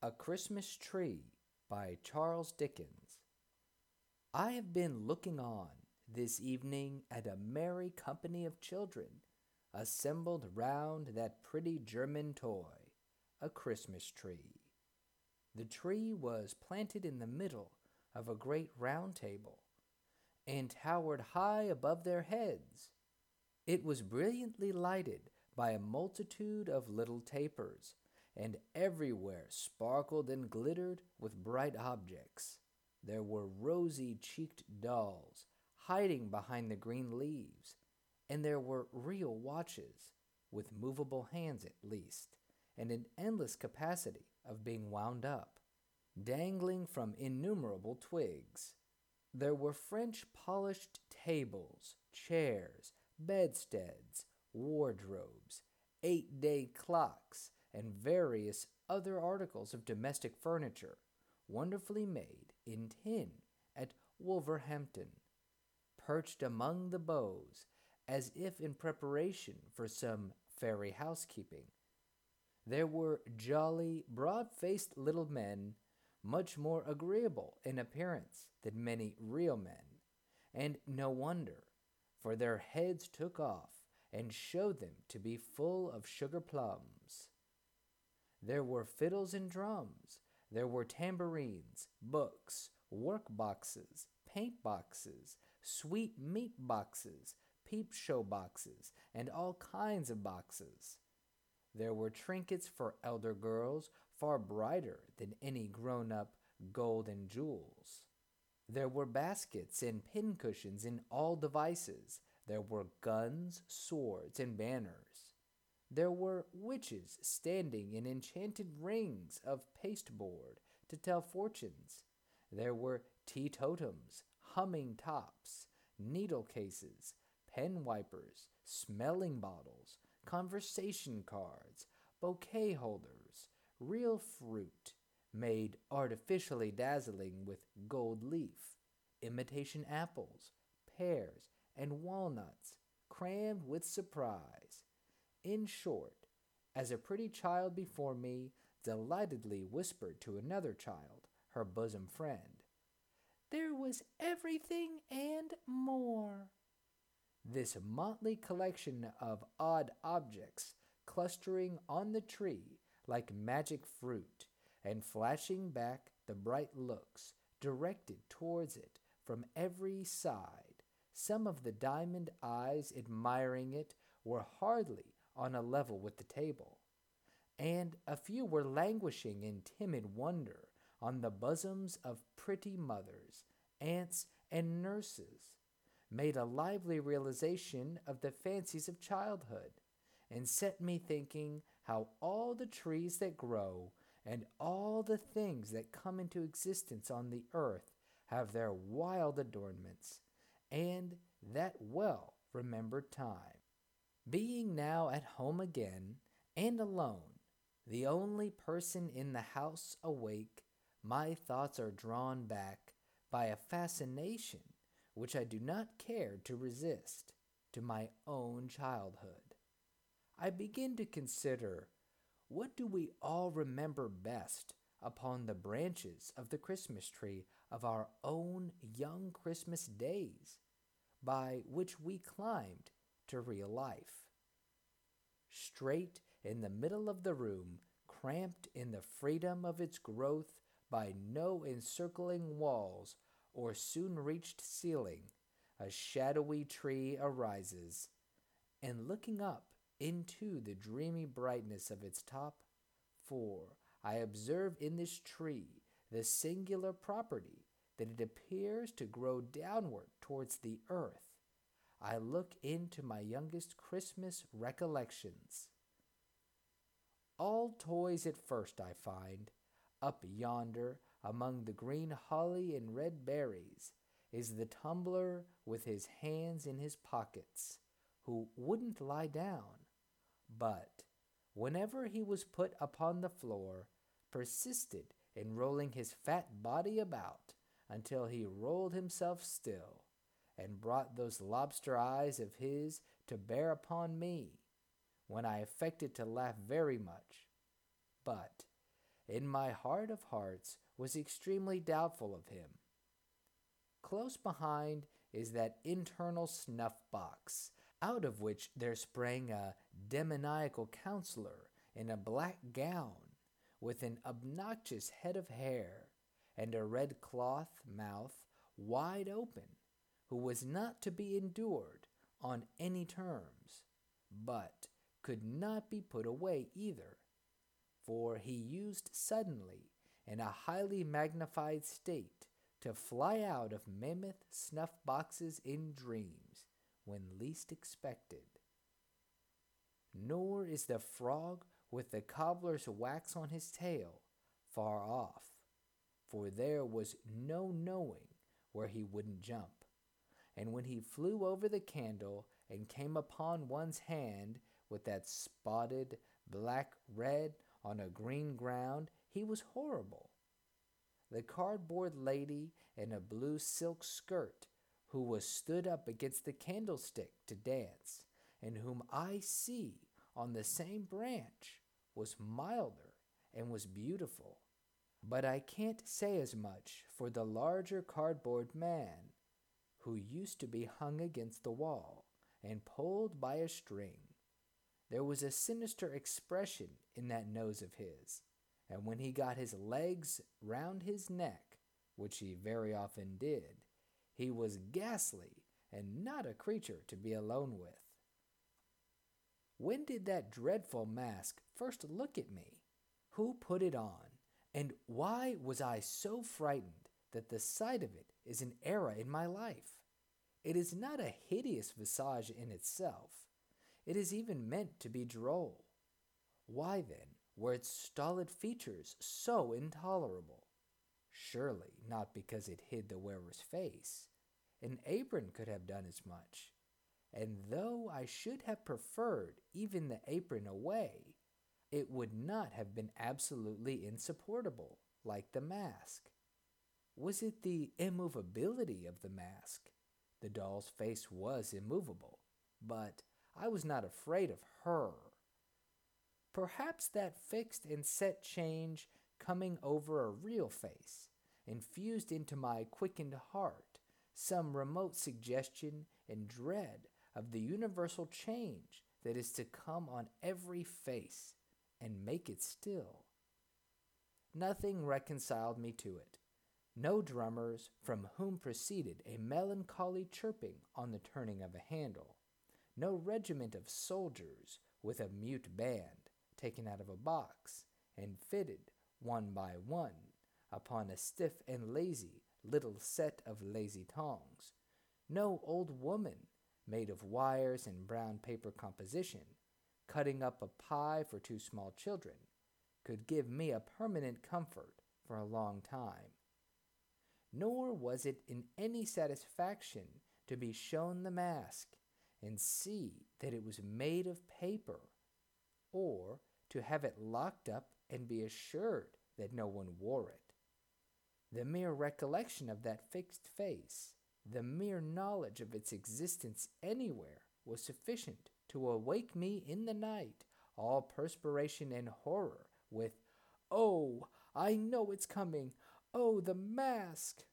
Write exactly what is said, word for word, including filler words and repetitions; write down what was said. A Christmas Tree by Charles Dickens. I have been looking on this evening at a merry company of children assembled round that pretty German toy, a Christmas tree. The tree was planted in the middle of a great round table and towered high above their heads. It was brilliantly lighted by a multitude of little tapers, and everywhere sparkled and glittered with bright objects. There were rosy-cheeked dolls hiding behind the green leaves, and there were real watches, with movable hands at least, and an endless capacity of being wound up, dangling from innumerable twigs. There were French polished tables, chairs, bedsteads, wardrobes, eight-day clocks, and various other articles of domestic furniture, wonderfully made in tin at Wolverhampton, perched among the bows, as if in preparation for some fairy housekeeping. There were jolly, broad-faced little men, much more agreeable in appearance than many real men, and no wonder, for their heads took off and showed them to be full of sugar plums. There were fiddles and drums, there were tambourines, books, work-boxes, paint-boxes, sweet-meat-boxes, peep-show boxes, and all kinds of boxes. There were trinkets for elder girls far brighter than any grown-up gold and jewels. There were baskets and pincushions in all devices. There were guns, swords, and banners. There were witches standing in enchanted rings of pasteboard to tell fortunes. There were teetotums, humming tops, needle cases, pen wipers, smelling bottles, conversation cards, bouquet holders, real fruit, made artificially dazzling with gold leaf, imitation apples, pears, and walnuts, crammed with surprise. In short, as a pretty child before me delightedly whispered to another child, her bosom friend, "There was everything and more." This motley collection of odd objects clustering on the tree like magic fruit and flashing back the bright looks directed towards it from every side, some of the diamond eyes admiring it were hardly on a level with the table, and a few were languishing in timid wonder on the bosoms of pretty mothers, aunts, and nurses, made a lively realization of the fancies of childhood, and set me thinking how all the trees that grow and all the things that come into existence on the earth have their wild adornments, and that well-remembered time. Being now at home again, and alone, the only person in the house awake, my thoughts are drawn back by a fascination which I do not care to resist, to my own childhood. I begin to consider, what do we all remember best upon the branches of the Christmas tree of our own young Christmas days, by which we climbed to real life? Straight in the middle of the room, cramped in the freedom of its growth by no encircling walls or soon-reached ceiling, a shadowy tree arises, and looking up into the dreamy brightness of its top, for I observe in this tree the singular property that it appears to grow downward towards the earth, I look into my youngest Christmas recollections. All toys at first I find, up yonder among the green holly and red berries, is the tumbler with his hands in his pockets, who wouldn't lie down, but, whenever he was put upon the floor, persisted in rolling his fat body about until he rolled himself still, and brought those lobster eyes of his to bear upon me, when I affected to laugh very much. But in my heart of hearts, was extremely doubtful of him. Close behind is that internal snuff box, out of which there sprang a demoniacal counselor in a black gown, with an obnoxious head of hair, and a red cloth mouth wide open, who was not to be endured on any terms, but could not be put away either, for he used suddenly, in a highly magnified state, to fly out of mammoth snuff boxes in dreams, when least expected. Nor is the frog with the cobbler's wax on his tail far off, for there was no knowing where he wouldn't jump, and when he flew over the candle and came upon one's hand with that spotted black-red on a green ground, he was horrible. The cardboard lady in a blue silk skirt, who was stood up against the candlestick to dance, and whom I see on the same branch, was milder and was beautiful. But I can't say as much for the larger cardboard man, who used to be hung against the wall and pulled by a string. There was a sinister expression in that nose of his, and when he got his legs round his neck, which he very often did, he was ghastly and not a creature to be alone with. When did that dreadful mask first look at me? Who put it on? And why was I so frightened that the sight of it is an era in my life? It is not a hideous visage in itself. It is even meant to be droll. Why, then, were its stolid features so intolerable? Surely not because it hid the wearer's face. An apron could have done as much. And though I should have preferred even the apron away, it would not have been absolutely insupportable, like the mask. Was it the immovability of the mask? The doll's face was immovable, but I was not afraid of her. Perhaps that fixed and set change coming over a real face infused into my quickened heart some remote suggestion and dread of the universal change that is to come on every face and make it still. Nothing reconciled me to it. No drummers, from whom proceeded a melancholy chirping on the turning of a handle. No regiment of soldiers with a mute band, taken out of a box, and fitted, one by one, upon a stiff and lazy little set of lazy tongs. No old woman, made of wires and brown paper composition, cutting up a pie for two small children, could give me a permanent comfort for a long time. Nor was it in any satisfaction to be shown the mask, and see that it was made of paper, or to have it locked up and be assured that no one wore it. The mere recollection of that fixed face, the mere knowledge of its existence anywhere, was sufficient to awake me in the night, all perspiration and horror, with, "Oh, I know it's coming! Oh, the mask!"